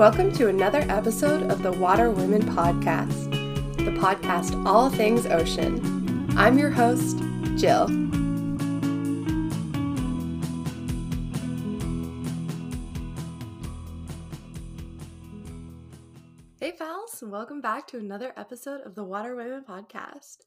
Welcome to another episode of the Water Women Podcast, the podcast all things ocean. I'm your host, Jill. Hey pals, and welcome back to another episode of the Water Women Podcast.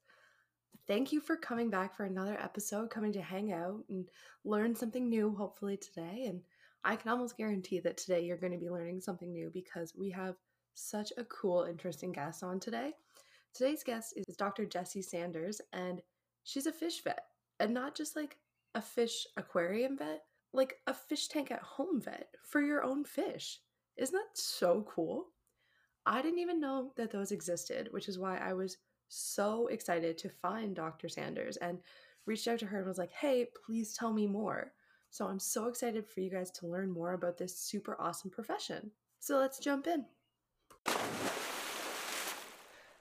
Thank you for coming back for another episode, coming to hang out and learn something new hopefully today. And I can almost guarantee that today you're going to be learning something new because we have such a cool, interesting guest on today. Today's guest is Dr. Jessie Sanders, and she's a fish vet, and not just like a fish aquarium vet, like a fish tank at home vet for your own fish. Isn't that so cool? I didn't even know that those existed, which is why I was so excited to find Dr. Sanders and reached out to her and was like, hey, please tell me more. So I'm so excited for you guys to learn more about this super awesome profession. So let's jump in.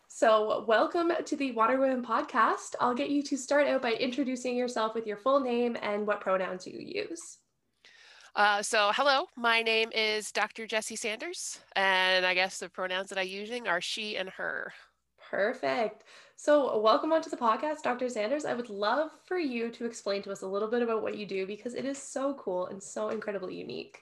So welcome to the Water Women Podcast. I'll get you to start out by introducing yourself with your full name and what pronouns you use. Hello, my name is Dr. Jessie Sanders, and I guess the pronouns that I'm using are she and her. Perfect. So welcome onto the podcast, Dr. Sanders. I would love for you to explain to us a little bit about what you do because it is so cool and so incredibly unique.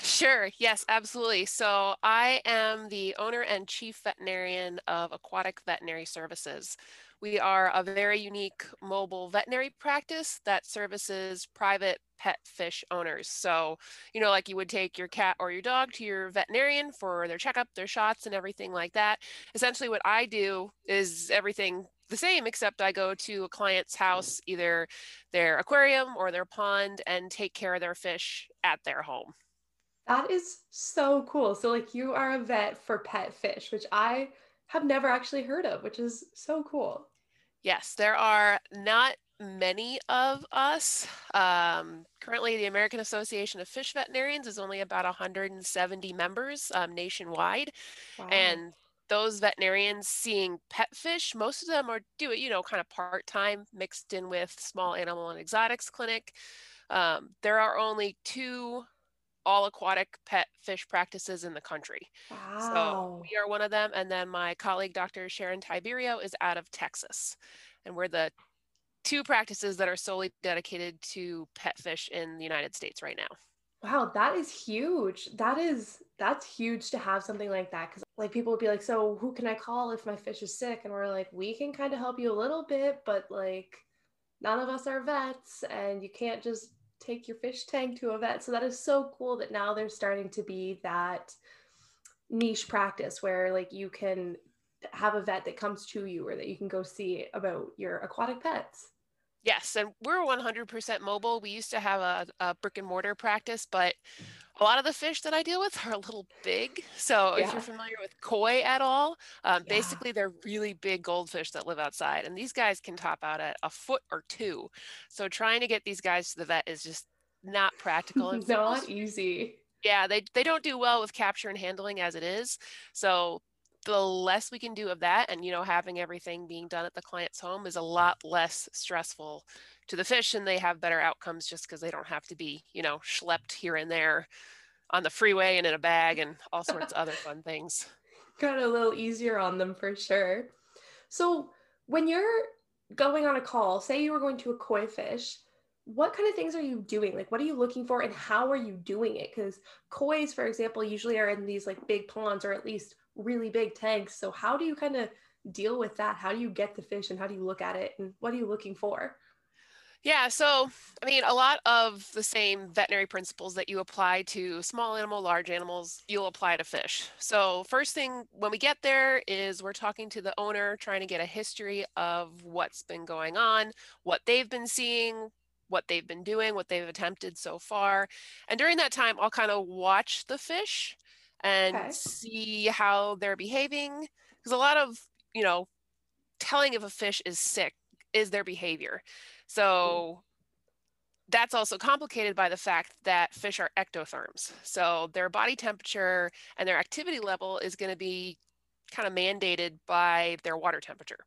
Sure. Yes, absolutely. So I am the owner and chief veterinarian of Aquatic Veterinary Services. We are a very unique mobile veterinary practice that services private pet fish owners. So, you know, like you would take your cat or your dog to your veterinarian for their checkup, their shots, and everything like that. Essentially, what I do is everything the same, except I go to a client's house, either their aquarium or their pond, and take care of their fish at their home. That is so cool. So, like, you are a vet for pet fish, which I have never actually heard of, which is so cool. Yes, there are not many of us. Currently, the American Association of Fish Veterinarians is only about 170 members nationwide. Wow. And those veterinarians seeing pet fish, most of them are do it, you know, kind of part-time mixed in with small animal and exotics clinic. There are only two all aquatic pet fish practices in the country. Wow. So we are one of them. And then my colleague, Dr. Sharon Tiberio, is out of Texas. And we're the two practices that are solely dedicated to pet fish in the United States right now. Wow, that is huge. That's huge to have something like that. Cause like people would be like, so who can I call if my fish is sick? And we're like, we can kind of help you a little bit, but like none of us are vets and you can't just take your fish tank to a vet. So that is so cool that now there's starting to be that niche practice where like you can have a vet that comes to you or that you can go see about your aquatic pets. Yes, and we're 100% mobile. We used to have a brick and mortar practice, but a lot of the fish that I deal with are a little big. So yeah. If you're familiar with koi at all, basically they're really big goldfish that live outside, and these guys can top out at a foot or two. So trying to get these guys to the vet is just not practical. It's not easy. Yeah, they don't do well with capture and handling as it is. So the less we can do of that and, you know, having everything being done at the client's home is a lot less stressful to the fish, and they have better outcomes just because they don't have to be, you know, schlepped here and there on the freeway and in a bag and all sorts of other fun things. Got a little easier on them for sure. So when you're going on a call, say you were going to a koi fish, what kind of things are you doing? Like, what are you looking for and how are you doing it? Because kois, for example, usually are in these like big ponds or at least really big tanks. So how do you kind of deal with that? How do you get the fish and how do you look at it and what are you looking for? Yeah, so I mean, a lot of the same veterinary principles that you apply to small animal, large animals, you'll apply to fish. So first thing when we get there is we're talking to the owner, trying to get a history of what's been going on, what they've been seeing, what they've been doing, what they've attempted so far. And during that time, I'll kind of watch the fish and see how they're behaving. Because a lot of, you know, telling if a fish is sick is their behavior. So that's also complicated by the fact that fish are ectotherms. So their body temperature and their activity level is going to be kind of mandated by their water temperature.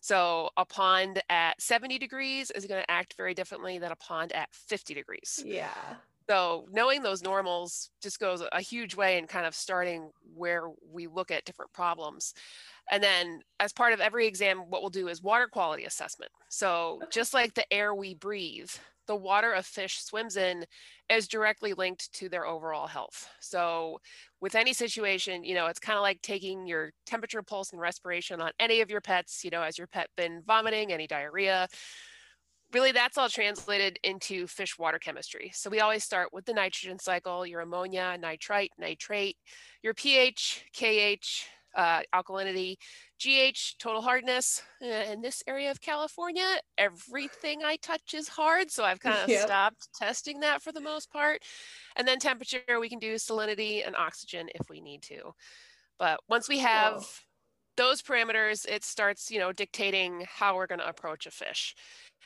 So a pond at 70 degrees is going to act very differently than a pond at 50 degrees. Yeah. So knowing those normals just goes a huge way in kind of starting where we look at different problems. And then as part of every exam, what we'll do is water quality assessment. So just like the air we breathe, the water a fish swims in is directly linked to their overall health. So with any situation, you know, it's kind of like taking your temperature, pulse, and respiration on any of your pets. You know, has your pet been vomiting, any diarrhea? Really, that's all translated into fish water chemistry. So we always start with the nitrogen cycle, your ammonia, nitrite, nitrate, your pH, KH, alkalinity, GH, total hardness. In this area of California, everything I touch is hard. So I've kind of stopped testing that for the most part. And then temperature, we can do salinity and oxygen if we need to. But once we have those parameters, it starts, you know, dictating how we're going to approach a fish.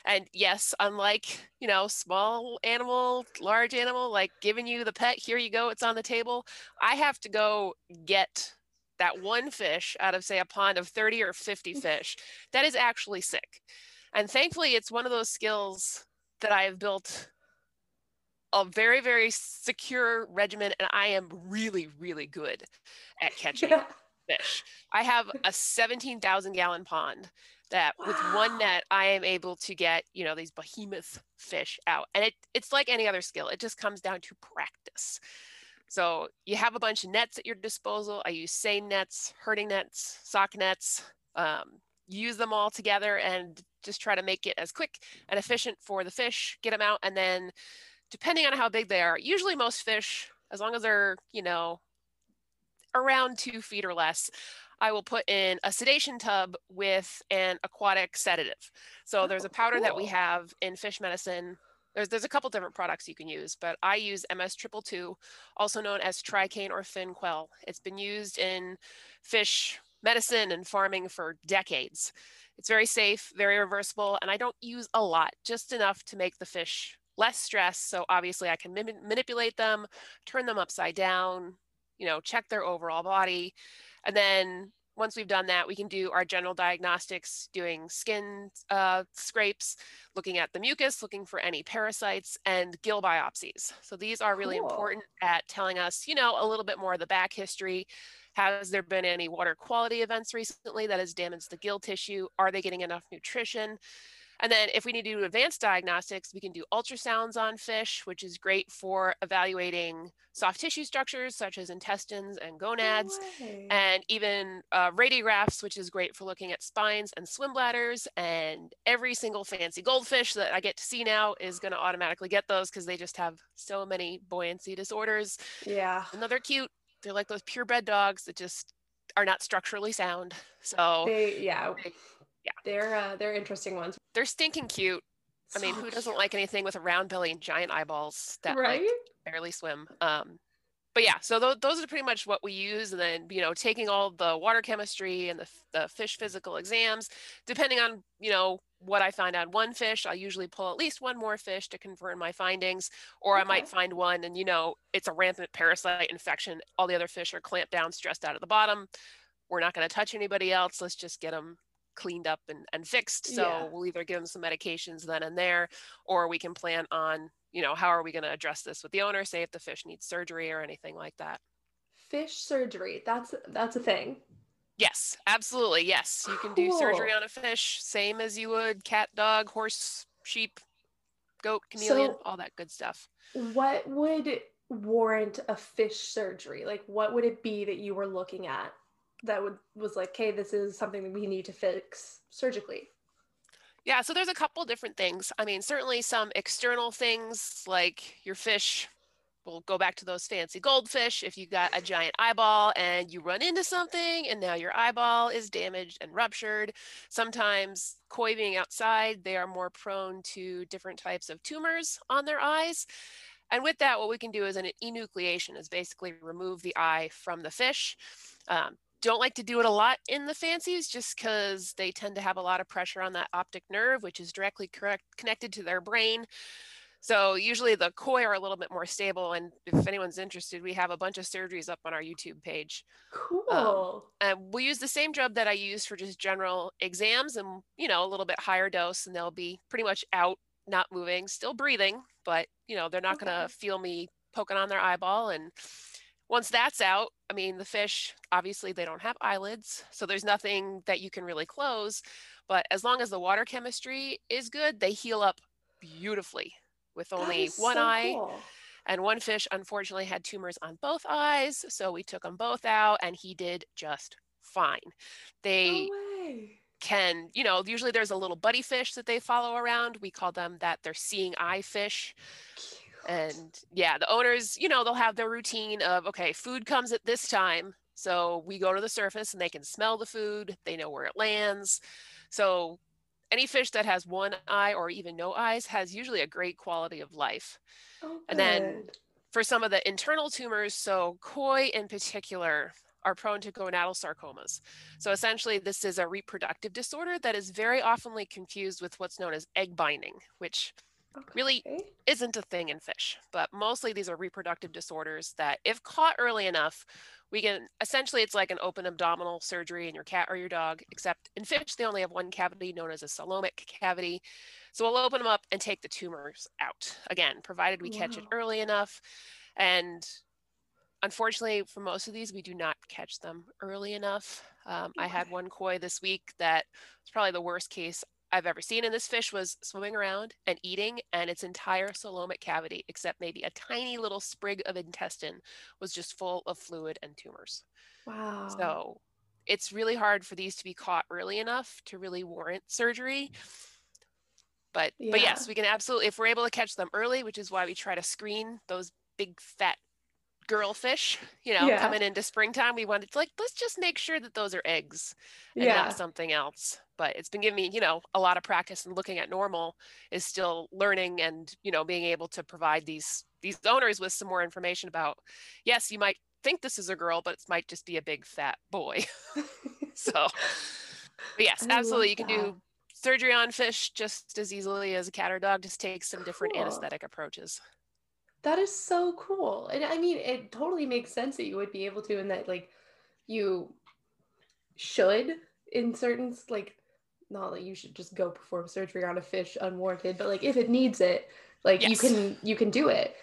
And yes, unlike, you know, small animal, large animal, like giving you the pet, here you go, it's on the table. I have to go get that one fish out of, say, a pond of 30 or 50 fish that is actually sick. And thankfully, it's one of those skills that I have built a very, very secure regimen, and I am really, really good at catching fish. I have a 17,000 gallon pond that with one net, I am able to get, you know, these behemoth fish out. And it's like any other skill. It just comes down to practice. So you have a bunch of nets at your disposal. I use seine nets, herding nets, sock nets, use them all together and just try to make it as quick and efficient for the fish, get them out. And then depending on how big they are, usually most fish, as long as they're, you know, around 2 feet or less, I will put in a sedation tub with an aquatic sedative. So there's a powder that we have in fish medicine. There's a couple different products you can use, but I use MS222, also known as tricaine or finquel. It's been used in fish medicine and farming for decades. It's very safe, very reversible, and I don't use a lot, just enough to make the fish less stressed. So obviously I can manipulate them, turn them upside down, you know, check their overall body. And then once we've done that, we can do our general diagnostics, doing skin scrapes, looking at the mucus, looking for any parasites, and gill biopsies. So these are really important at telling us, you know, a little bit more of the back history. Has there been any water quality events recently that has damaged the gill tissue? Are they getting enough nutrition? And then if we need to do advanced diagnostics, we can do ultrasounds on fish, which is great for evaluating soft tissue structures such as intestines and gonads, and even radiographs, which is great for looking at spines and swim bladders. And every single fancy goldfish that I get to see now is going to automatically get those because they just have so many buoyancy disorders. Yeah. And they're cute. They're like those purebred dogs that just are not structurally sound. So they're interesting ones. They're stinking cute. I mean, who doesn't like anything with a round belly and giant eyeballs that like, barely swim? But yeah, so those are pretty much what we use. And then, you know, taking all the water chemistry and the fish physical exams, depending on, you know, what I find on one fish, I usually pull at least one more fish to confirm my findings, or I might find one and, you know, it's a rampant parasite infection. All the other fish are clamped down, stressed out at the bottom. We're not going to touch anybody else. Let's just get them cleaned up and fixed. So we'll either give them some medications then and there, or we can plan on, you know, how are we going to address this with the owner, say if the fish needs surgery or anything like that. Fish surgery, that's a thing. Yes, absolutely. Yes. You can do surgery on a fish, same as you would cat, dog, horse, sheep, goat, chameleon, all that good stuff. What would warrant a fish surgery? Like, what would it be that you were looking at that was like, hey, this is something that we need to fix surgically? Yeah, so there's a couple different things. I mean, certainly some external things like your fish, we'll go back to those fancy goldfish. If you got a giant eyeball and you run into something and now your eyeball is damaged and ruptured, sometimes koi being outside, they are more prone to different types of tumors on their eyes. And with that, what we can do is an enucleation is basically remove the eye from the fish. Don't like to do it a lot in the fancies just because they tend to have a lot of pressure on that optic nerve, which is directly connected to their brain. So usually the koi are a little bit more stable. And if anyone's interested, we have a bunch of surgeries up on our YouTube page. And we use the same drug that I use for just general exams and, you know, a little bit higher dose, and they'll be pretty much out not moving, still breathing, but you know, they're not okay. Going to feel me poking on their eyeball. And once that's out, I mean, the fish, obviously they don't have eyelids, so there's nothing that you can really close, but as long as the water chemistry is good, they heal up beautifully with only one eye. Cool. And one fish, unfortunately, had tumors on both eyes, so we took them both out, and he did just fine. They can, you know, usually there's a little buddy fish that they follow around. We call them that they're seeing eye fish. Cute. And yeah, the owners, you know, they'll have their routine of, okay, food comes at this time, so we go to the surface and they can smell the food. They know where it lands. So any fish that has one eye or even no eyes has usually a great quality of life. Oh, and then for some of the internal tumors, so koi in particular are prone to gonadal sarcomas. So essentially this is a reproductive disorder that is very oftenly confused with what's known as egg binding, which really isn't a thing in fish, but mostly these are reproductive disorders that if caught early enough, we can essentially, it's like an open abdominal surgery in your cat or your dog, except in fish, they only have one cavity known as a salomic cavity. So we'll open them up and take the tumors out again, provided we catch it early enough. And unfortunately for most of these, we do not catch them early enough. I had one koi this week that was probably the worst case I've ever seen, and this fish was swimming around and eating, and its entire salomic cavity, except maybe a tiny little sprig of intestine, was just full of fluid and tumors. Wow. So it's really hard for these to be caught early enough to really warrant surgery. But, but yes, we can absolutely, if we're able to catch them early, which is why we try to screen those big fat girl fish, you know, coming into springtime, we wanted to like, let's just make sure that those are eggs and not something else. But it's been giving me, you know, a lot of practice, and looking at normal is still learning, and, you know, being able to provide these owners with some more information about, yes, you might think this is a girl, but it might just be a big fat boy. So yes, absolutely. You can do surgery on fish just as easily as a cat or dog, just take some different anesthetic approaches. That is so cool. And I mean, it totally makes sense that you would be able to, and that like you should in certain, like, not that you should just go perform surgery on a fish unwarranted, but like if it needs it, like you can do it.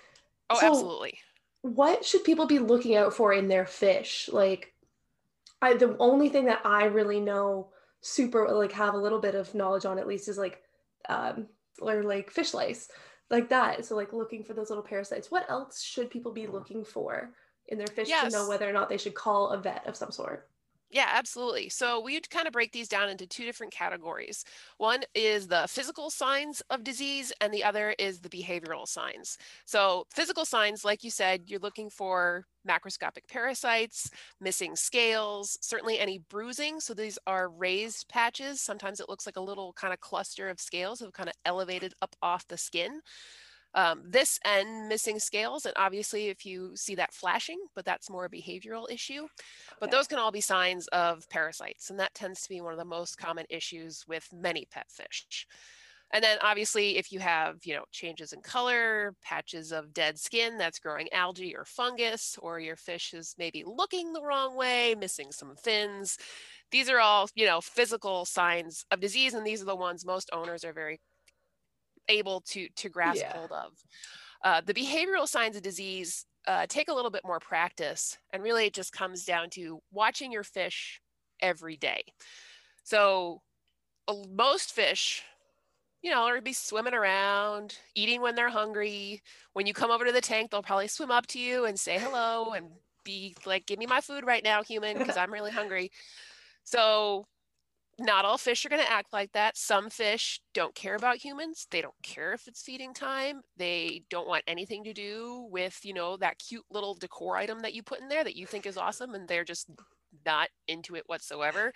Oh, so absolutely. What should people be looking out for in their fish? Like the only thing that I really know super, like have a little bit of knowledge on at least is like, or like fish lice. Like that. So like looking for those little parasites. What else should people be looking for in their fish to know whether or not they should call a vet of some sort? Yeah, absolutely. So we'd kind of break these down into two different categories. One is the physical signs of disease, and the other is the behavioral signs. So physical signs, like you said, you're looking for macroscopic parasites, missing scales, certainly any bruising. So these are raised patches. Sometimes it looks like a little kind of cluster of scales that have kind of elevated up off the skin. This and missing scales, and obviously if you see that flashing, but that's more a behavioral issue. But those can all be signs of parasites, and that tends to be one of the most common issues with many pet fish. And then obviously if you have, you know, changes in color, patches of dead skin that's growing algae or fungus, or your fish is maybe looking the wrong way, missing some fins, these are all, you know, physical signs of disease, and these are the ones most owners are very able to grasp hold of. The behavioral signs of disease take a little bit more practice, and really it just comes down to watching your fish every day. So most fish, you know, are be swimming around, eating when they're hungry. When you come over to the tank, they'll probably swim up to you and say hello and be like, give me my food right now, human, because I'm really hungry. So not all fish are going to act like that. Some fish don't care about humans. They don't care if it's feeding time. They don't want anything to do with, you know, that cute little decor item that you put in there that you think is awesome, and they're just not into it whatsoever.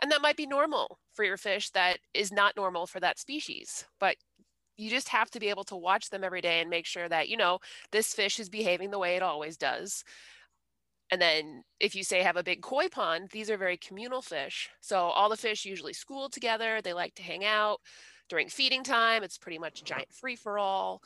And that might be normal for your fish. That is not normal for that species, but you just have to be able to watch them every day and make sure that, you know, this fish is behaving the way it always does. And then if you say have a big koi pond, these are very communal fish. So all the fish usually school together. They like to hang out during feeding time. It's pretty much a giant free-for-all.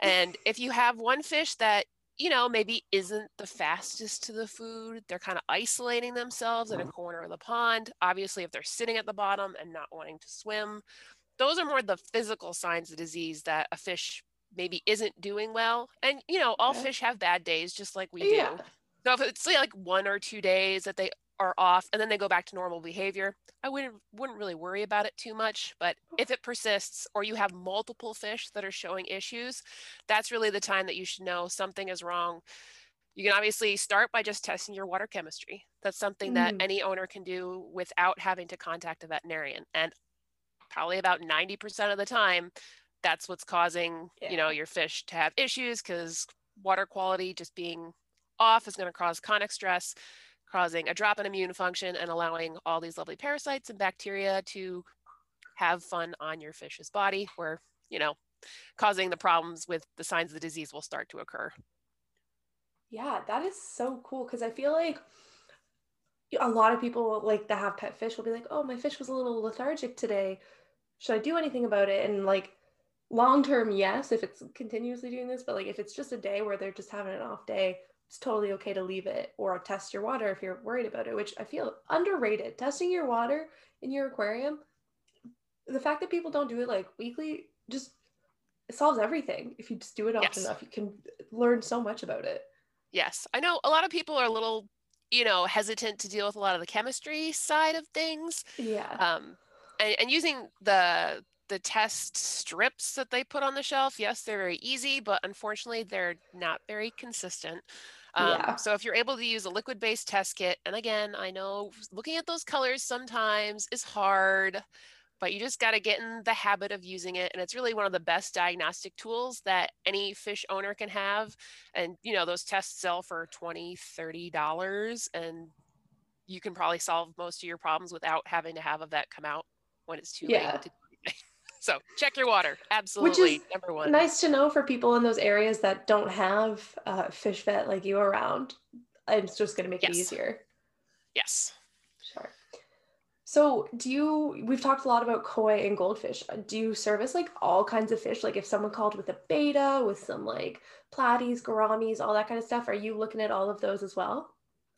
And if you have one fish that, you know, maybe isn't the fastest to the food, they're kind of isolating themselves in a corner of the pond. Obviously, if they're sitting at the bottom and not wanting to swim, Those are more the physical signs of disease that a fish maybe isn't doing well. And, you know, all fish have bad days just like we do. So if it's like 1 or 2 days that they are off and then they go back to normal behavior, I wouldn't really worry about it too much. But if it persists or you have multiple fish that are showing issues, that's really the time that you should know something is wrong. You can obviously start by just testing your water chemistry. That's something that any owner can do without having to contact a veterinarian. And probably about 90% of the time, that's what's causing, you know, your fish to have issues, because water quality just being off is going to cause chronic stress, causing a drop in immune function and allowing all these lovely parasites and bacteria to have fun on your fish's body, where, you know, causing the problems with the signs of the disease will start to occur. Yeah, that is so cool, because I feel like a lot of people like that have pet fish will be like, oh, my fish was a little lethargic today. Should I do anything about it? And like long-term, yes, if it's continuously doing this, but like if it's just a day where they're just having an off day, it's totally okay to leave it or test your water if you're worried about it, which I feel underrated. Testing your water in your aquarium, the fact that people don't do it like weekly, just it solves everything. If you just do it often enough, you can learn so much about it. Yes, I know a lot of people are a little, you know, hesitant to deal with a lot of the chemistry side of things. Yeah. And using the test strips that they put on the shelf, yes, they're very easy, but unfortunately they're not very consistent. So if you're able to use a liquid-based test kit, and again, I know looking at those colors sometimes is hard, but you just got to get in the habit of using it. And it's really one of the best diagnostic tools that any fish owner can have. And, you know, those tests sell for $20, $30, and you can probably solve most of your problems without having to have a vet come out when it's too late to do anything. So check your water. Absolutely. Which is number one. Nice to know for people in those areas that don't have a fish vet like you around. It's just going to make it easier. Yes. Sure. So we've talked a lot about koi and goldfish. Do you service like all kinds of fish? Like if someone called with a betta, with some like platies, gouramis, all that kind of stuff, are you looking at all of those as well?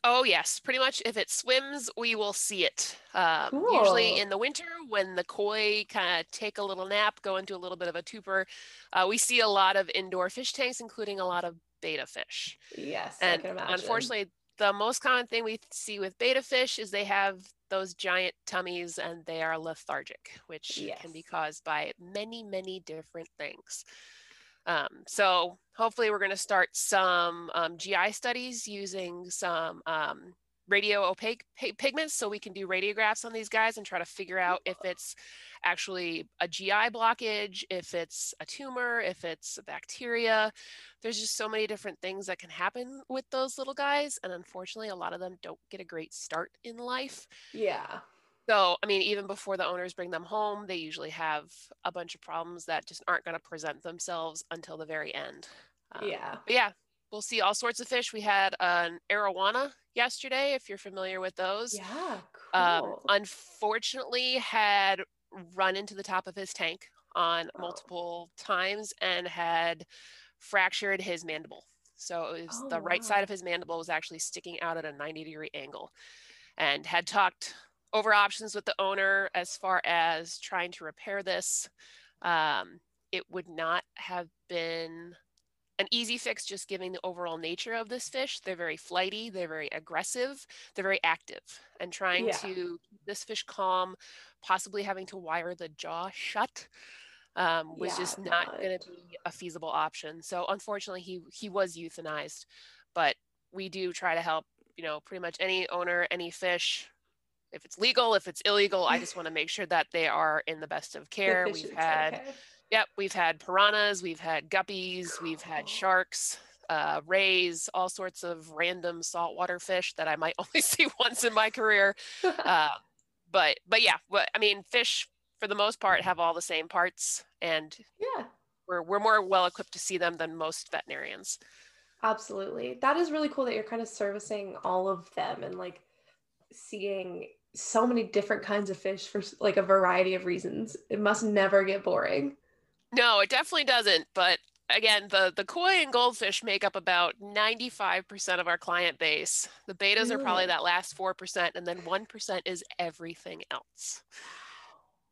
Oh yes, pretty much. If it swims, we will see it. Cool. Usually in the winter when the koi kind of take a little nap, go into a little bit of a tupor, we see a lot of indoor fish tanks, including a lot of betta fish. Yes, and I can imagine. Unfortunately, the most common thing we see with betta fish is they have those giant tummies and they are lethargic, which can be caused by many, many different things. So hopefully we're going to start some GI studies using some radio opaque pigments so we can do radiographs on these guys and try to figure out if it's actually a GI blockage, if it's a tumor, if it's a bacteria. There's just so many different things that can happen with those little guys, and unfortunately a lot of them don't get a great start in life. So I mean, even before the owners bring them home, they usually have a bunch of problems that just aren't going to present themselves until the very end. We'll see all sorts of fish. We had an arowana yesterday, if you're familiar with those. Yeah, cool. Unfortunately, had run into the top of his tank on multiple times and had fractured his mandible. So it was the right side of his mandible was actually sticking out at a 90-degree angle, and had talked over options with the owner as far as trying to repair this. It would not have been an easy fix, just giving the overall nature of this fish. They're very flighty, they're very aggressive, they're very active, and trying to keep this fish calm, possibly having to wire the jaw shut was just not going to be a feasible option. So unfortunately he was euthanized, but we do try to help, you know, pretty much any owner, any fish. If it's legal, if it's illegal, I just want to make sure that they are in the best of care. We've had piranhas, we've had guppies, we've had sharks, rays, all sorts of random saltwater fish that I might only see once in my career. I mean, fish for the most part have all the same parts, and we're more well equipped to see them than most veterinarians. Absolutely. That is really cool that you're kind of servicing all of them and like seeing so many different kinds of fish for like a variety of reasons. It must never get boring. No, it definitely doesn't. But again, the koi and goldfish make up about 95% of our client base. The bettas are probably that last 4%, and then 1% is everything else.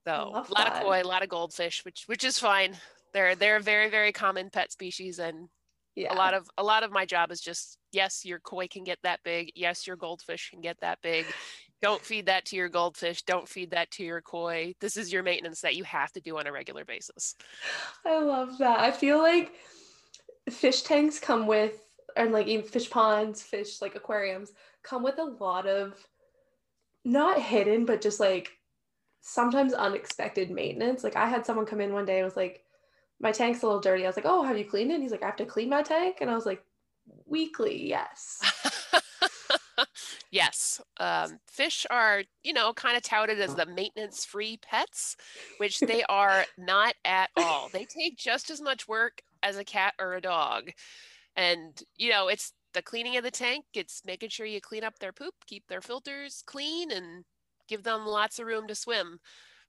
So a lot of koi, a lot of goldfish, which is fine. They're a very, very common pet species, and yeah. a lot of my job is just, yes, your koi can get that big. Yes, your goldfish can get that big. Don't feed that to your goldfish. Don't feed that to your koi. This is your maintenance that you have to do on a regular basis. I love that. I feel like fish tanks come with, and like even fish ponds, fish like aquariums come with a lot of not hidden, but just like sometimes unexpected maintenance. Like I had someone come in one day and was like, my tank's a little dirty. I was like, oh, have you cleaned it? And he's like, I have to clean my tank. And I was like, weekly, yes. Yes. Fish are, kind of touted as the maintenance-free pets, which they are not at all. They take just as much work as a cat or a dog. And, it's the cleaning of the tank. It's making sure you clean up their poop, keep their filters clean, and give them lots of room to swim.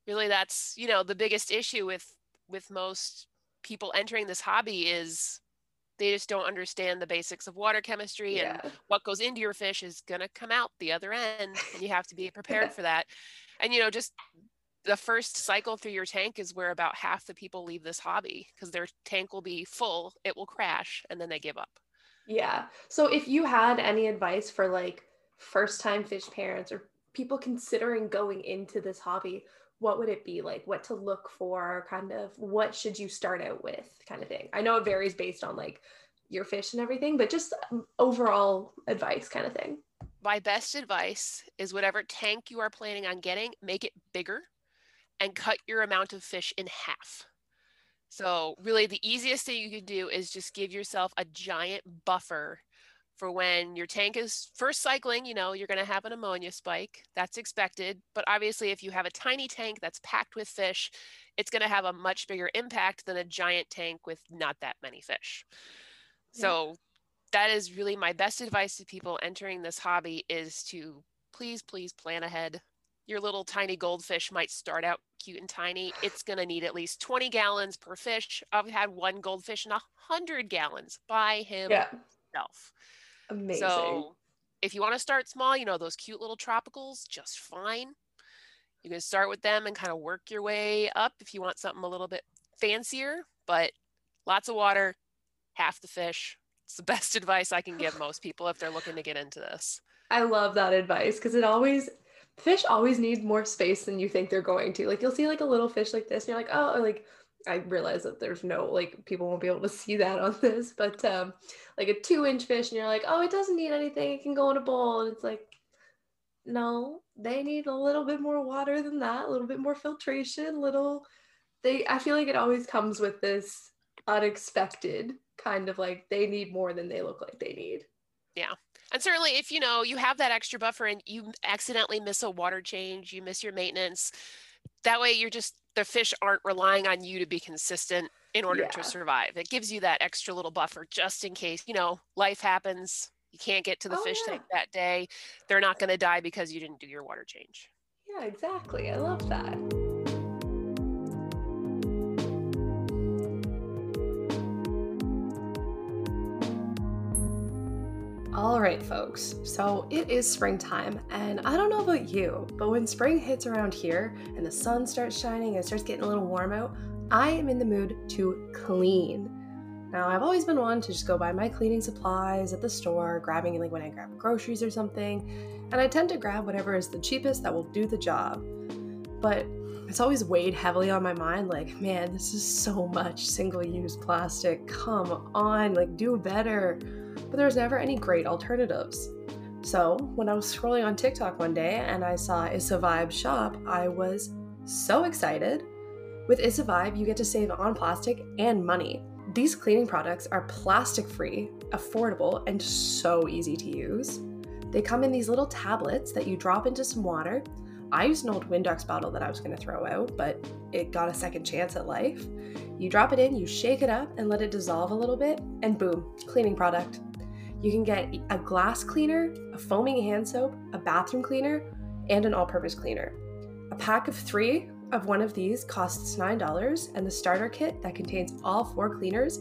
Really, that's, the biggest issue with most people entering this hobby is they just don't understand the basics of water chemistry, yeah. and what goes into your fish is going to come out the other end, and you have to be prepared for that. And, just the first cycle through your tank is where about half the people leave this hobby, because their tank will be full, it will crash, and then they give up. Yeah. So if you had any advice for like first-time fish parents or people considering going into this hobby, what would it be like? What to look for, kind of what should you start out with kind of thing? I know it varies based on like your fish and everything, but just overall advice kind of thing. My best advice is whatever tank you are planning on getting, make it bigger and cut your amount of fish in half. So really the easiest thing you could do is just give yourself a giant buffer for when your tank is first cycling. You're going to have an ammonia spike. That's expected. But obviously, if you have a tiny tank that's packed with fish, it's going to have a much bigger impact than a giant tank with not that many fish. So that is really my best advice to people entering this hobby, is to please, please plan ahead. Your little tiny goldfish might start out cute and tiny. It's going to need at least 20 gallons per fish. I've had one goldfish in 100 gallons by himself. Amazing. So if you want to start small, those cute little tropicals, just fine. You can start with them and kind of work your way up if you want something a little bit fancier, but lots of water, half the fish. It's the best advice I can give most people if they're looking to get into this. I love that advice, because fish always need more space than you think they're going to. Like you'll see like a little fish like this and you're like, oh, or like, I realize that there's no, like, people won't be able to see that on this, but like a 2-inch fish, and you're like, oh, it doesn't need anything, it can go in a bowl. And it's like, no, they need a little bit more water than that, a little bit more filtration, I feel like it always comes with this unexpected kind of like, they need more than they look like they need. Yeah. And certainly if, you have that extra buffer and you accidentally miss a water change, you miss your maintenance, that way the fish aren't relying on you to be consistent in order to survive. It gives you that extra little buffer just in case, life happens. You can't get to the fish tank that day. They're not going to die because you didn't do your water change. Yeah, exactly. I love that. All right, folks, so it is springtime, and I don't know about you, but when spring hits around here and the sun starts shining and it starts getting a little warm out, I am in the mood to clean. Now, I've always been one to just go buy my cleaning supplies at the store, grabbing like when I grab groceries or something, and I tend to grab whatever is the cheapest that will do the job. But it's always weighed heavily on my mind, like, man, this is so much single-use plastic. Come on, like, do better. But there's never any great alternatives. So when I was scrolling on TikTok one day and I saw IssaVibe shop, I was so excited. With IssaVibe, you get to save on plastic and money. These cleaning products are plastic-free, affordable, and so easy to use. They come in these little tablets that you drop into some water. I used an old Windex bottle that I was going to throw out, but it got a second chance at life. You drop it in, you shake it up, and let it dissolve a little bit, and boom, cleaning product. You can get a glass cleaner, a foaming hand soap, a bathroom cleaner, and an all-purpose cleaner. A pack of 3 of one of these costs $9, and the starter kit that contains all 4 cleaners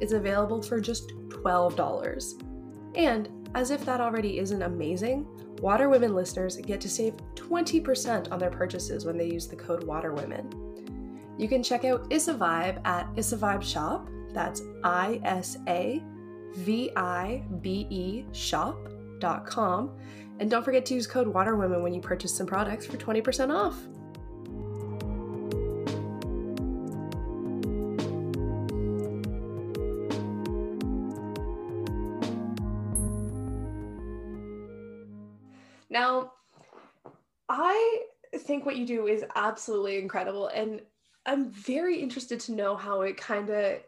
is available for just $12. And As if that already isn't amazing, Water Women listeners get to save 20% on their purchases when they use the code WATERWOMEN. You can check out IssaVibe at IssaVibe Shop, that's IssaVibe shop.com, and don't forget to use code WATERWOMEN when you purchase some products for 20% off. Now, I think what you do is absolutely incredible, and I'm very interested to know how it kind of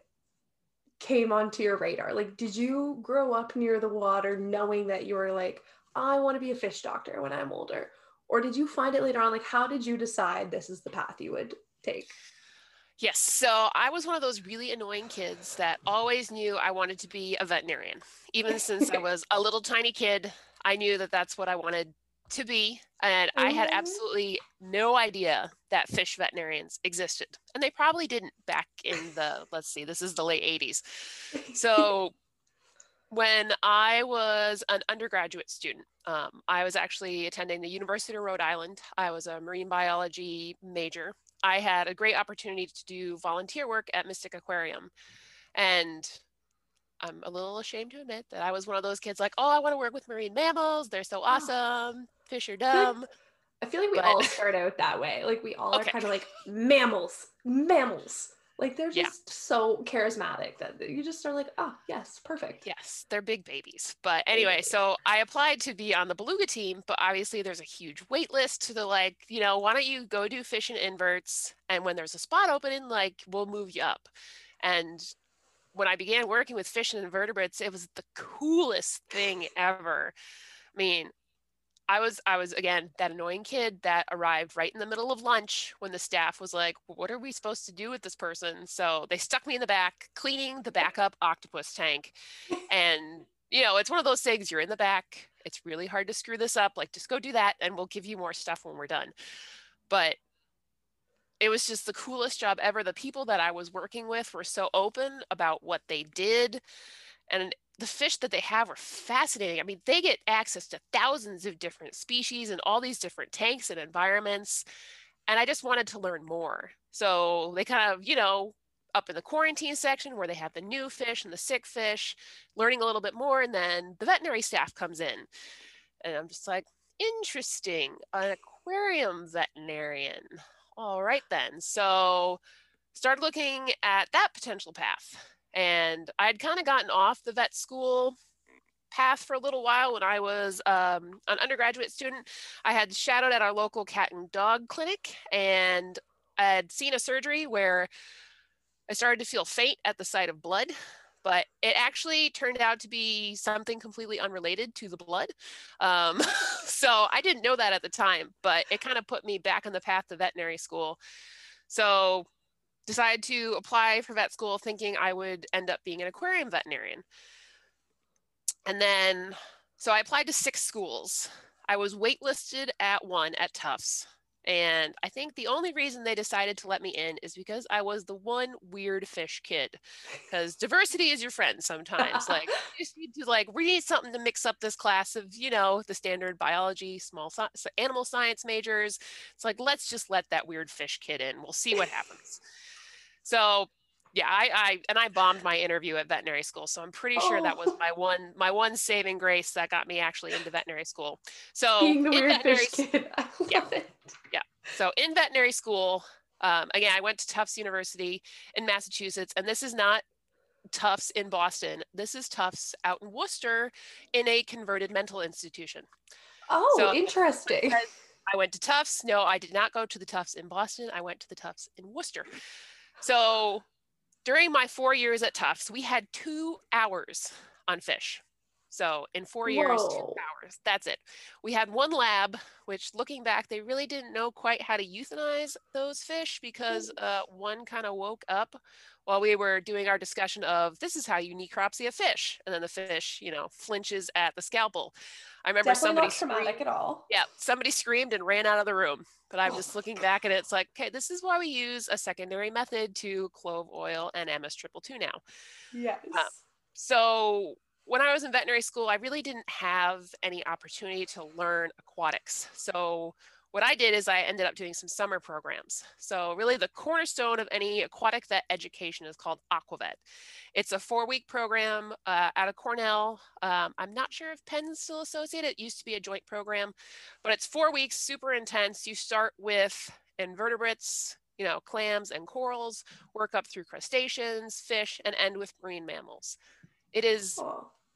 came onto your radar. Like, did you grow up near the water knowing that you were like, I want to be a fish doctor when I'm older? Or did you find it later on? Like, how did you decide this is the path you would take? Yes. So I was one of those really annoying kids that always knew I wanted to be a veterinarian. Even since I was a little tiny kid, I knew that that's what I wanted to be. And I had absolutely no idea that fish veterinarians existed. And they probably didn't back in the, let's see, this is the late 80s. So when I was an undergraduate student, I was actually attending the University of Rhode Island. I was a marine biology major. I had a great opportunity to do volunteer work at Mystic Aquarium. And I'm a little ashamed to admit that I was one of those kids like, oh, I want to work with marine mammals. They're so awesome. Fish are dumb. I feel like we all start out that way. Like we all are kind of like mammals. Like they're just so charismatic that you just are like, oh, yes, perfect. Yes, they're big babies. But anyway, so I applied to be on the beluga team, but obviously there's a huge wait list to the like, you know, why don't you go do fish and inverts? And when there's a spot opening, like we'll move you up. And when I began working with fish and invertebrates, it was the coolest thing ever. I mean, I was again, that annoying kid that arrived right in the middle of lunch when the staff was like, what are we supposed to do with this person? So they stuck me in the back, cleaning the backup octopus tank. And, you know, it's one of those things, you're in the back. It's really hard to screw this up. Like, just go do that and we'll give you more stuff when we're done. But it was just the coolest job ever. The people that I was working with were so open about what they did. And the fish that they have are fascinating. I mean, they get access to thousands of different species and all these different tanks and environments. And I just wanted to learn more. So they kind of, you know, up in the quarantine section where they have the new fish and the sick fish, learning a little bit more. And then the veterinary staff comes in. And I'm just like, interesting, an aquarium veterinarian. All right then. So started looking at that potential path. And I'd kind of gotten off the vet school path for a little while when I was an undergraduate student. I had shadowed at our local cat and dog clinic, and I had seen a surgery where I started to feel faint at the sight of blood, but it actually turned out to be something completely unrelated to the blood. So I didn't know that at the time, but it kind of put me back on the path to veterinary school. So decided to apply for vet school thinking I would end up being an aquarium veterinarian. And then, so I applied to 6 schools. I was waitlisted at one, at Tufts. And I think the only reason they decided to let me in is because I was the one weird fish kid, because diversity is your friend sometimes. Like, you just need to like, we need something to mix up this class of, you know, the standard biology, small animal science majors. It's like, let's just let that weird fish kid in. We'll see what happens. So yeah, I bombed my interview at veterinary school. So I'm pretty sure that was my one saving grace that got me actually into veterinary school. So being the weird fish kid, I love it. Yeah. So in veterinary school, again, I went to Tufts University in Massachusetts, and this is not Tufts in Boston. This is Tufts out in Worcester in a converted mental institution. Oh, so interesting. I went to Tufts. No, I did not go to the Tufts in Boston. I went to the Tufts in Worcester. So during my 4 years at Tufts, we had 2 hours on fish. So in 4 years, 2 hours, that's it. We had 1 lab, which looking back, they really didn't know quite how to euthanize those fish, because one kind of woke up while we were doing our discussion of, this is how you necropsy a fish. And then the fish, you know, flinches at the scalpel. I remember definitely somebody not traumatic at all. Yeah, somebody screamed and ran out of the room. But I'm just looking back at it, it's like, okay, this is why we use a secondary method to clove oil and MS222 now. Yes. So when I was in veterinary school, I really didn't have any opportunity to learn aquatics. So what I did is I ended up doing some summer programs. So really the cornerstone of any aquatic vet education is called Aquavet. It's a 4-week program out of Cornell. I'm not sure if Penn's still associated. It used to be a joint program, but it's 4 weeks, super intense. You start with invertebrates, you know, clams and corals, work up through crustaceans, fish, and end with marine mammals. It is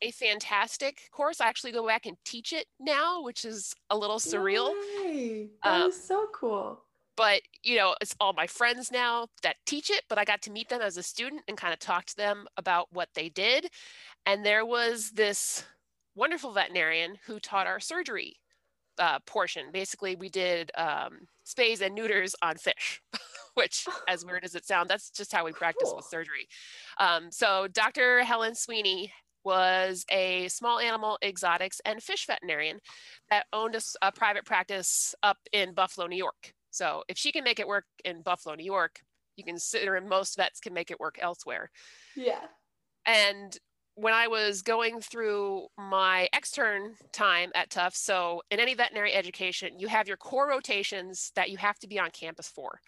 a fantastic course. I actually go back and teach it now, which is a little surreal. Yay. That is so cool. But, you know, it's all my friends now that teach it, but I got to meet them as a student and kind of talk to them about what they did. And there was this wonderful veterinarian who taught our surgery portion. Basically, we did spays and neuters on fish, which, as weird as it sounds, that's just how we practice with surgery. So Dr. Helen Sweeney was a small animal exotics and fish veterinarian that owned a private practice up in Buffalo, New York. So if she can make it work in Buffalo, New York, you consider most vets can make it work elsewhere. Yeah. And when I was going through my extern time at Tufts, so in any veterinary education, you have your core rotations that you have to be on campus for.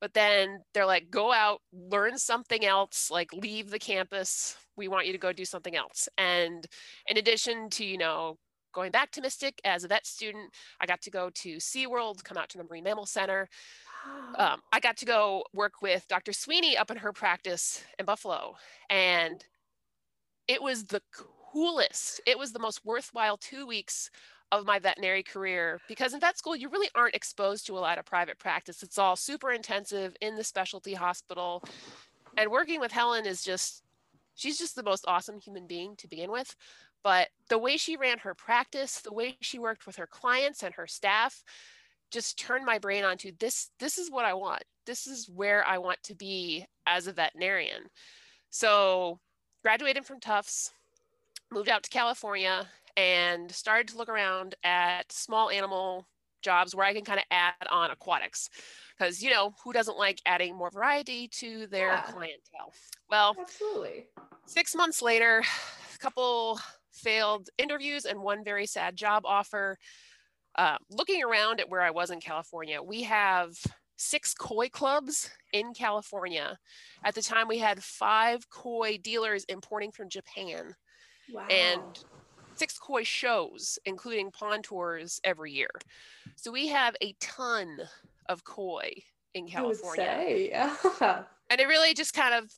But then they're like, go out, learn something else, like leave the campus. We want you to go do something else. And in addition to, you know, going back to Mystic as a vet student, I got to go to SeaWorld, come out to the Marine Mammal Center. I got to go work with Dr. Sweeney up in her practice in Buffalo. And it was the coolest. It was the most worthwhile 2 weeks of my veterinary career, because in vet school, you really aren't exposed to a lot of private practice. It's all super intensive in the specialty hospital. And working with Helen is just, she's just the most awesome human being to begin with. But the way she ran her practice, the way she worked with her clients and her staff, just turned my brain onto this. This is what I want. This is where I want to be as a veterinarian. So graduated from Tufts, moved out to California, and started to look around at small animal jobs where I can kind of add on aquatics. Because, you know, who doesn't like adding more variety to their clientele? Well, absolutely. 6 months later, a couple failed interviews and one very sad job offer. Looking around at where I was in California, we have 6 koi clubs in California. At the time, we had 5 koi dealers importing from Japan. Wow. And 6 koi shows, including pond tours every year. So we have a ton of koi in California. I would say, yeah. And it really just kind of,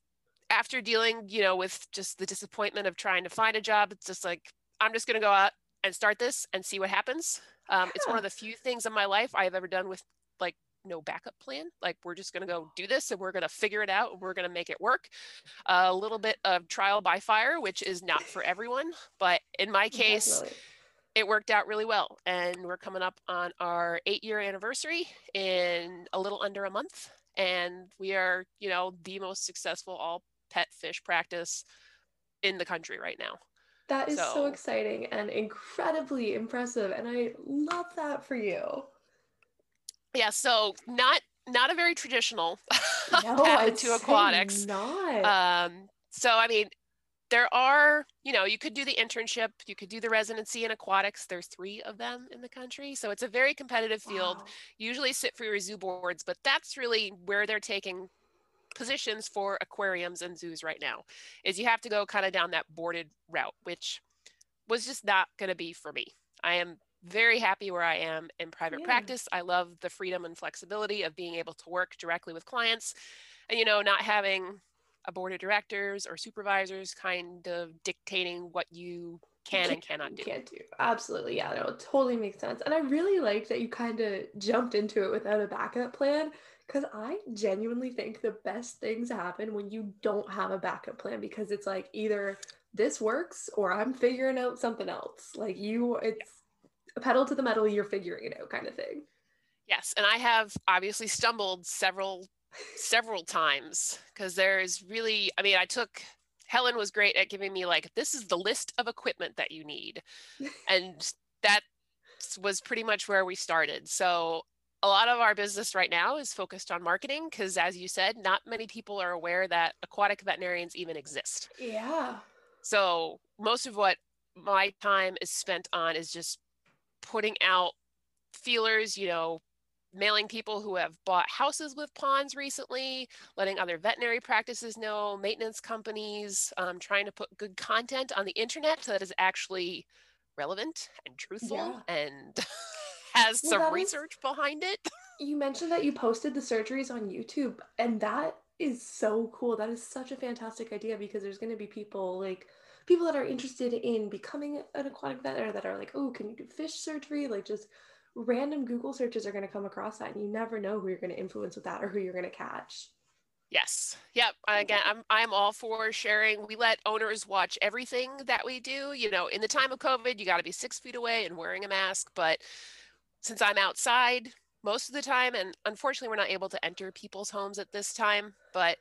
after dealing, you know, with just the disappointment of trying to find a job, it's just like, I'm just going to go out and start this and see what happens. It's one of the few things in my life I have ever done with like no backup plan. Like, we're just going to go do this and we're going to figure it out. And we're going to make it work. A little bit of trial by fire, which is not for everyone, but in my case, definitely, it worked out really well. And we're coming up on our 8-year anniversary in a little under a month. And we are, you know, the most successful all pet fish practice in the country right now. That is so exciting and incredibly impressive. And I love that for you. Yeah, so not a very traditional path to aquatics. So I mean, there are, you know, you could do the internship, you could do the residency in aquatics. There's 3 of them in the country, so it's a very competitive field. Wow. Usually sit for your zoo boards, but that's really where they're taking positions for aquariums and zoos right now. Is you have to go kind of down that boarded route, which was just not going to be for me. I am very happy where I am in private practice. I love the freedom and flexibility of being able to work directly with clients and, you know, not having a board of directors or supervisors kind of dictating what you can and cannot do. Absolutely. Yeah, that would totally make sense. And I really like that you kind of jumped into it without a backup plan, because I genuinely think the best things happen when you don't have a backup plan, because it's like either this works or I'm figuring out something else. Like you, it's pedal to the metal, you're figuring it out kind of thing. Yes, and I have obviously stumbled several times, because there's really, I mean, Helen was great at giving me like, this is the list of equipment that you need. And that was pretty much where we started. So a lot of our business right now is focused on marketing, because as you said, not many people are aware that aquatic veterinarians even exist. Yeah. So most of what my time is spent on is just putting out feelers, you know, mailing people who have bought houses with ponds recently, letting other veterinary practices know, maintenance companies, trying to put good content on the internet so that is actually relevant and truthful and has some research behind it. You mentioned that you posted the surgeries on YouTube, and that is so cool. That is such a fantastic idea, because there's going to be people like people that are interested in becoming an aquatic vet, or that are like, oh, can you do fish surgery? Like, just random Google searches are going to come across that, and you never know who you're going to influence with that or who you're going to catch. Yes. Yep. Again, I'm all for sharing. We let owners watch everything that we do. You know, in the time of COVID, you got to be 6 feet away and wearing a mask. But since I'm outside most of the time, and unfortunately, we're not able to enter people's homes at this time, but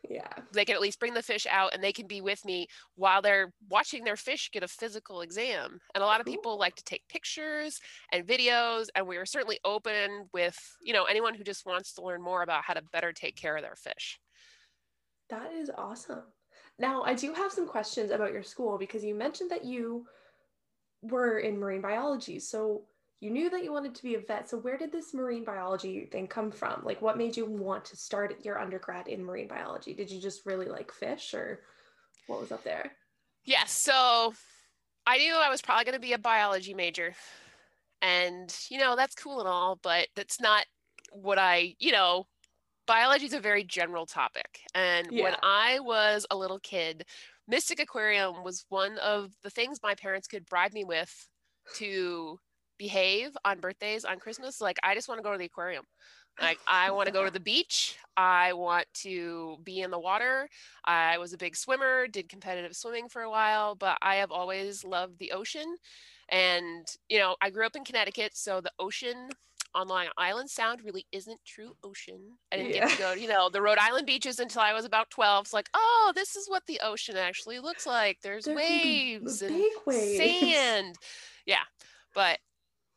they can at least bring the fish out and they can be with me while they're watching their fish get a physical exam. And a lot of people like to take pictures and videos, and we are certainly open with, you know, anyone who just wants to learn more about how to better take care of their fish. That is awesome. Now, I do have some questions about your school, because you mentioned that you were in marine biology. So you knew that you wanted to be a vet. So where did this marine biology thing come from? Like, what made you want to start your undergrad in marine biology? Did you just really like fish, or what was up there? Yes. Yeah, so I knew I was probably going to be a biology major, and, you know, that's cool and all, but that's not what I, you know, biology is a very general topic. And when I was a little kid, Mystic Aquarium was one of the things my parents could bribe me with to behave on birthdays, on Christmas. Like, I just want to go to the aquarium. Like, I want to go to the beach. I want to be in the water. I was a big swimmer, did competitive swimming for a while, but I have always loved the ocean. And, you know, I grew up in Connecticut, so the ocean on Long Island Sound really isn't true ocean. I didn't get to go to, you know, the Rhode Island beaches until I was about 12. It's like, oh, this is what the ocean actually looks like. There's waves and waves. Sand. Yeah. But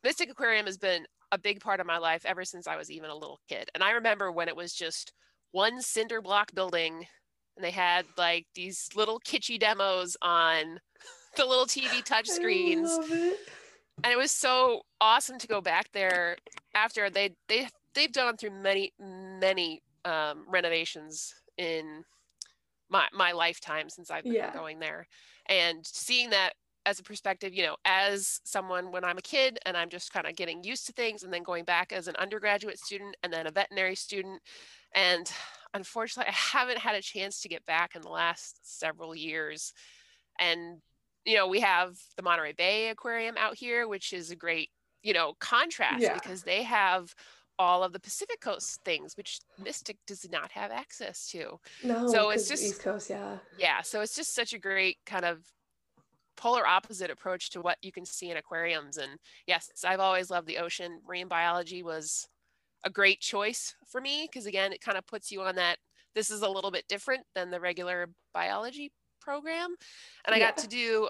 Mystic Aquarium has been a big part of my life ever since I was even a little kid. And I remember when it was just one cinder block building, and they had like these little kitschy demos on the little TV touchscreens. I love it. And it was so awesome to go back there after they've gone through many renovations in my lifetime since I've been going there, and seeing that as a perspective, you know, as someone when I'm a kid and I'm just kind of getting used to things, and then going back as an undergraduate student and then a veterinary student. And unfortunately, I haven't had a chance to get back in the last several years. And you know, we have the Monterey Bay Aquarium out here, which is a great, you know, contrast because they have all of the Pacific Coast things, which Mystic does not have access to. No, so it's just East Coast, yeah. So it's just such a great kind of polar opposite approach to what you can see in aquariums. And yes, I've always loved the ocean. Marine biology was a great choice for me because, again, it kind of puts you on that. This is a little bit different than the regular biology program. And I got to do,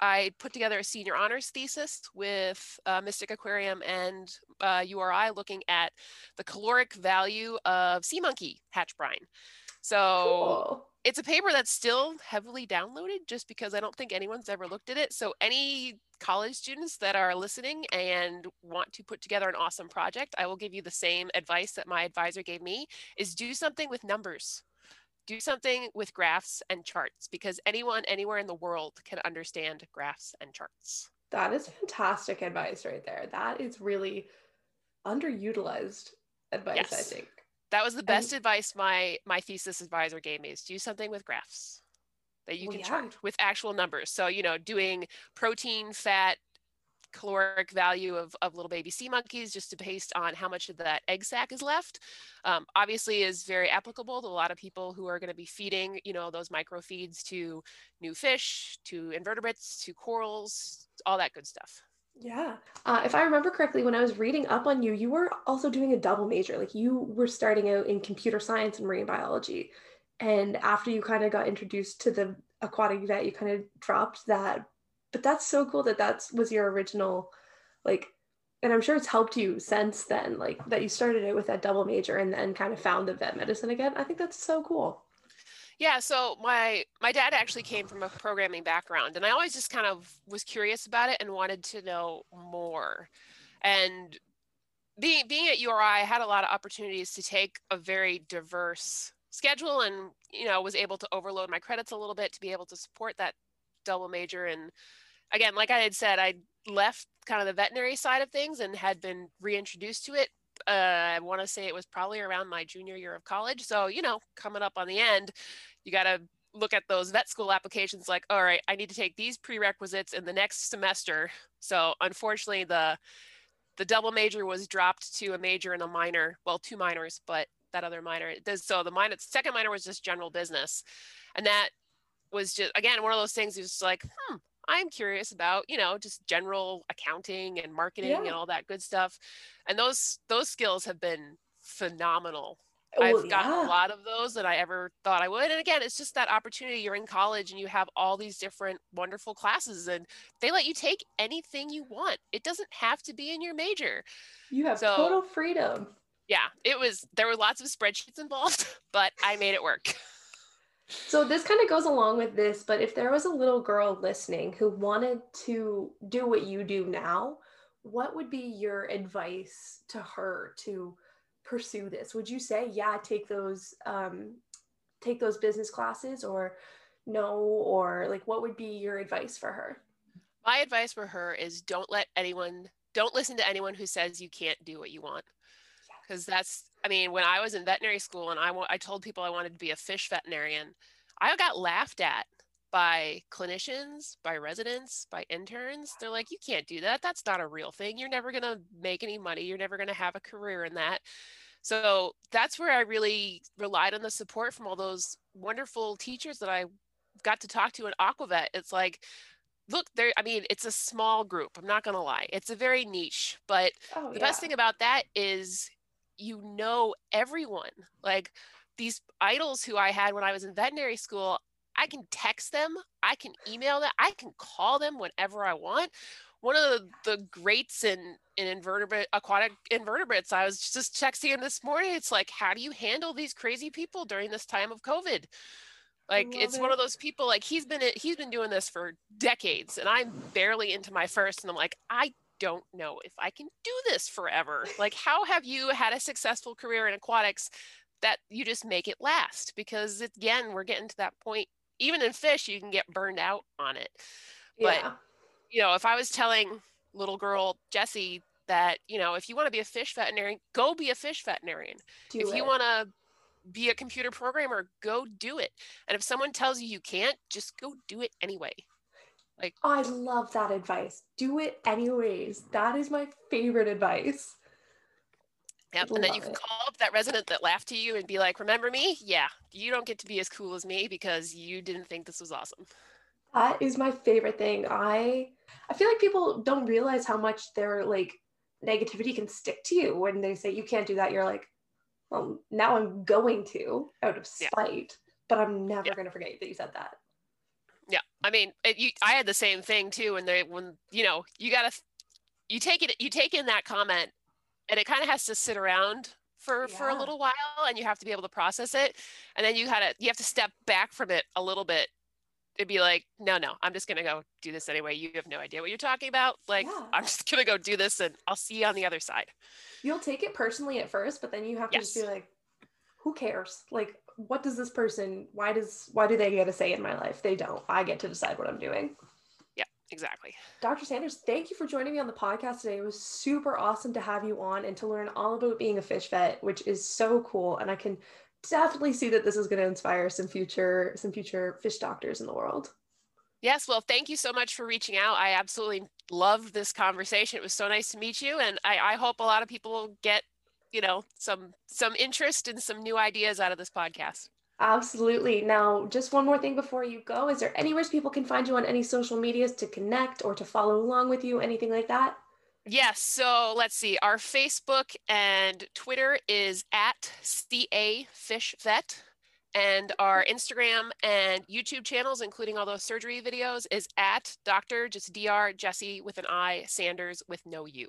I put together a senior honors thesis with Mystic Aquarium and URI, looking at the caloric value of sea monkey hatch brine. So it's a paper that's still heavily downloaded just because I don't think anyone's ever looked at it. So any college students that are listening and want to put together an awesome project, I will give you the same advice that my advisor gave me, is do something with numbers. Do something with graphs and charts, because anyone anywhere in the world can understand graphs and charts. That is fantastic advice right there. That is really underutilized advice, I think. That was the best advice my thesis advisor gave me, is do something with graphs that you can chart with actual numbers. So, you know, doing protein, fat, caloric value of little baby sea monkeys, just to based on how much of that egg sac is left, obviously is very applicable to a lot of people who are going to be feeding, you know, those microfeeds to new fish, to invertebrates, to corals, all that good stuff. Yeah. If I remember correctly, when I was reading up on you, you were also doing a double major. Like, you were starting out in computer science and marine biology, and after you kind of got introduced to the aquatic vet, you kind of dropped that. But that's so cool that that was your original, like, and I'm sure it's helped you since then, like, that you started it with that double major and then kind of found the vet medicine again. I think that's so cool. Yeah, so my dad actually came from a programming background, and I always just kind of was curious about it and wanted to know more. And being at URI, I had a lot of opportunities to take a very diverse schedule, and was able to overload my credits a little bit to be able to support that double major. And again, like I had said, I left kind of the veterinary side of things and had been reintroduced to it. I want to say it was probably around my junior year of college. So, coming up on the end, you got to look at those vet school applications like, all right, I need to take these prerequisites in the next semester. So unfortunately, the double major was dropped to a major and a minor, well, two minors, but that other minor, so second minor was just general business. And that was just, again, one of those things is like, I'm curious about, just general accounting and marketing and all that good stuff. And those skills have been phenomenal. Oh, I've gotten a lot of those that I ever thought I would. And again, it's just that opportunity. You're in college and you have all these different wonderful classes, and they let you take anything you want. It doesn't have to be in your major. You have total freedom. Yeah, there were lots of spreadsheets involved, but I made it work. So this kind of goes along with this, but if there was a little girl listening who wanted to do what you do now, what would be your advice to her to pursue this? Would you say, take those business classes, or no, or like, what would be your advice for her? My advice for her is don't listen to anyone who says you can't do what you want. Because when I was in veterinary school and I told people I wanted to be a fish veterinarian, I got laughed at by clinicians, by residents, by interns. They're like, you can't do that. That's not a real thing. You're never going to make any money. You're never going to have a career in that. So that's where I really relied on the support from all those wonderful teachers that I got to talk to at Aquavet. It's like, look, it's a small group. I'm not going to lie. It's a very niche, but the best thing about that is everyone, like these idols who I had when I was in veterinary school, I can text them, I can email them, I can call them whenever I want. One of the greats in aquatic invertebrates, I was just texting him this morning. It's like, how do you handle these crazy people during this time of COVID? Like, it's one of those people, like he's been doing this for decades and I'm barely into my first. And I'm like, I don't know if I can do this forever. Like, how have you had a successful career in aquatics that you just make it last? Because again, we're getting to that point, even in fish, you can get burned out on it. But, if I was telling little girl Jessie that, if you want to be a fish veterinarian, go be a fish veterinarian. If you want to be a computer programmer, go do it. And if someone tells you you can't, just go do it anyway. Like, oh, I love that advice. Do it anyways. That is my favorite advice. Yep. And then you can call up that resident that laughed at you and be like, remember me? Yeah. You don't get to be as cool as me because you didn't think this was awesome. That is my favorite thing. I feel like people don't realize how much their like negativity can stick to you when they say you can't do that. You're like, well, now I'm going to out of spite, but I'm never going to forget that you said that. Yeah. I had the same thing too. And you take in that comment and it kind of has to sit around for a little while, and you have to be able to process it. And then you have to step back from it a little bit. It'd be like, no, I'm just going to go do this anyway. You have no idea what you're talking about. Like, I'm just going to go do this and I'll see you on the other side. You'll take it personally at first, but then you have to just be like, who cares? Like, what does this person, why do they get a say in my life? They don't. I get to decide what I'm doing. Yeah, exactly. Dr. Sanders, thank you for joining me on the podcast today. It was super awesome to have you on and to learn all about being a fish vet, which is so cool. And I can definitely see that this is going to inspire some future fish doctors in the world. Yes. Well, thank you so much for reaching out. I absolutely loved this conversation. It was so nice to meet you. And I hope a lot of people get some interest and some new ideas out of this podcast. Absolutely. Now, just one more thing before you go. Is there anywhere people can find you on any social medias to connect or to follow along with you, anything like that? Yes. So let's see. Our Facebook and Twitter is @CAFishVet, and our Instagram and YouTube channels, including all those surgery videos, is @Dr. Jessie Sanders with no U.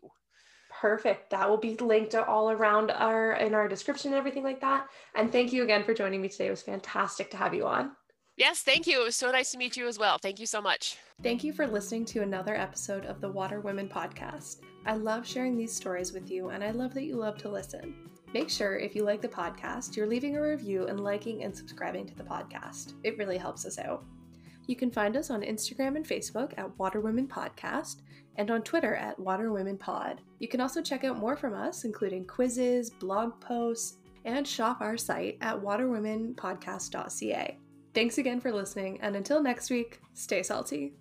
Perfect. That will be linked all around in our description and everything like that. And thank you again for joining me today. It was fantastic to have you on. Yes, thank you. It was so nice to meet you as well. Thank you so much. Thank you for listening to another episode of the Water Women Podcast. I love sharing these stories with you, and I love that you love to listen. Make sure if you like the podcast, you're leaving a review and liking and subscribing to the podcast. It really helps us out. You can find us on Instagram and Facebook at Water Women Podcast and on Twitter at Water Women Pod. You can also check out more from us, including quizzes, blog posts, and shop our site at waterwomenpodcast.ca. Thanks again for listening, and until next week, stay salty.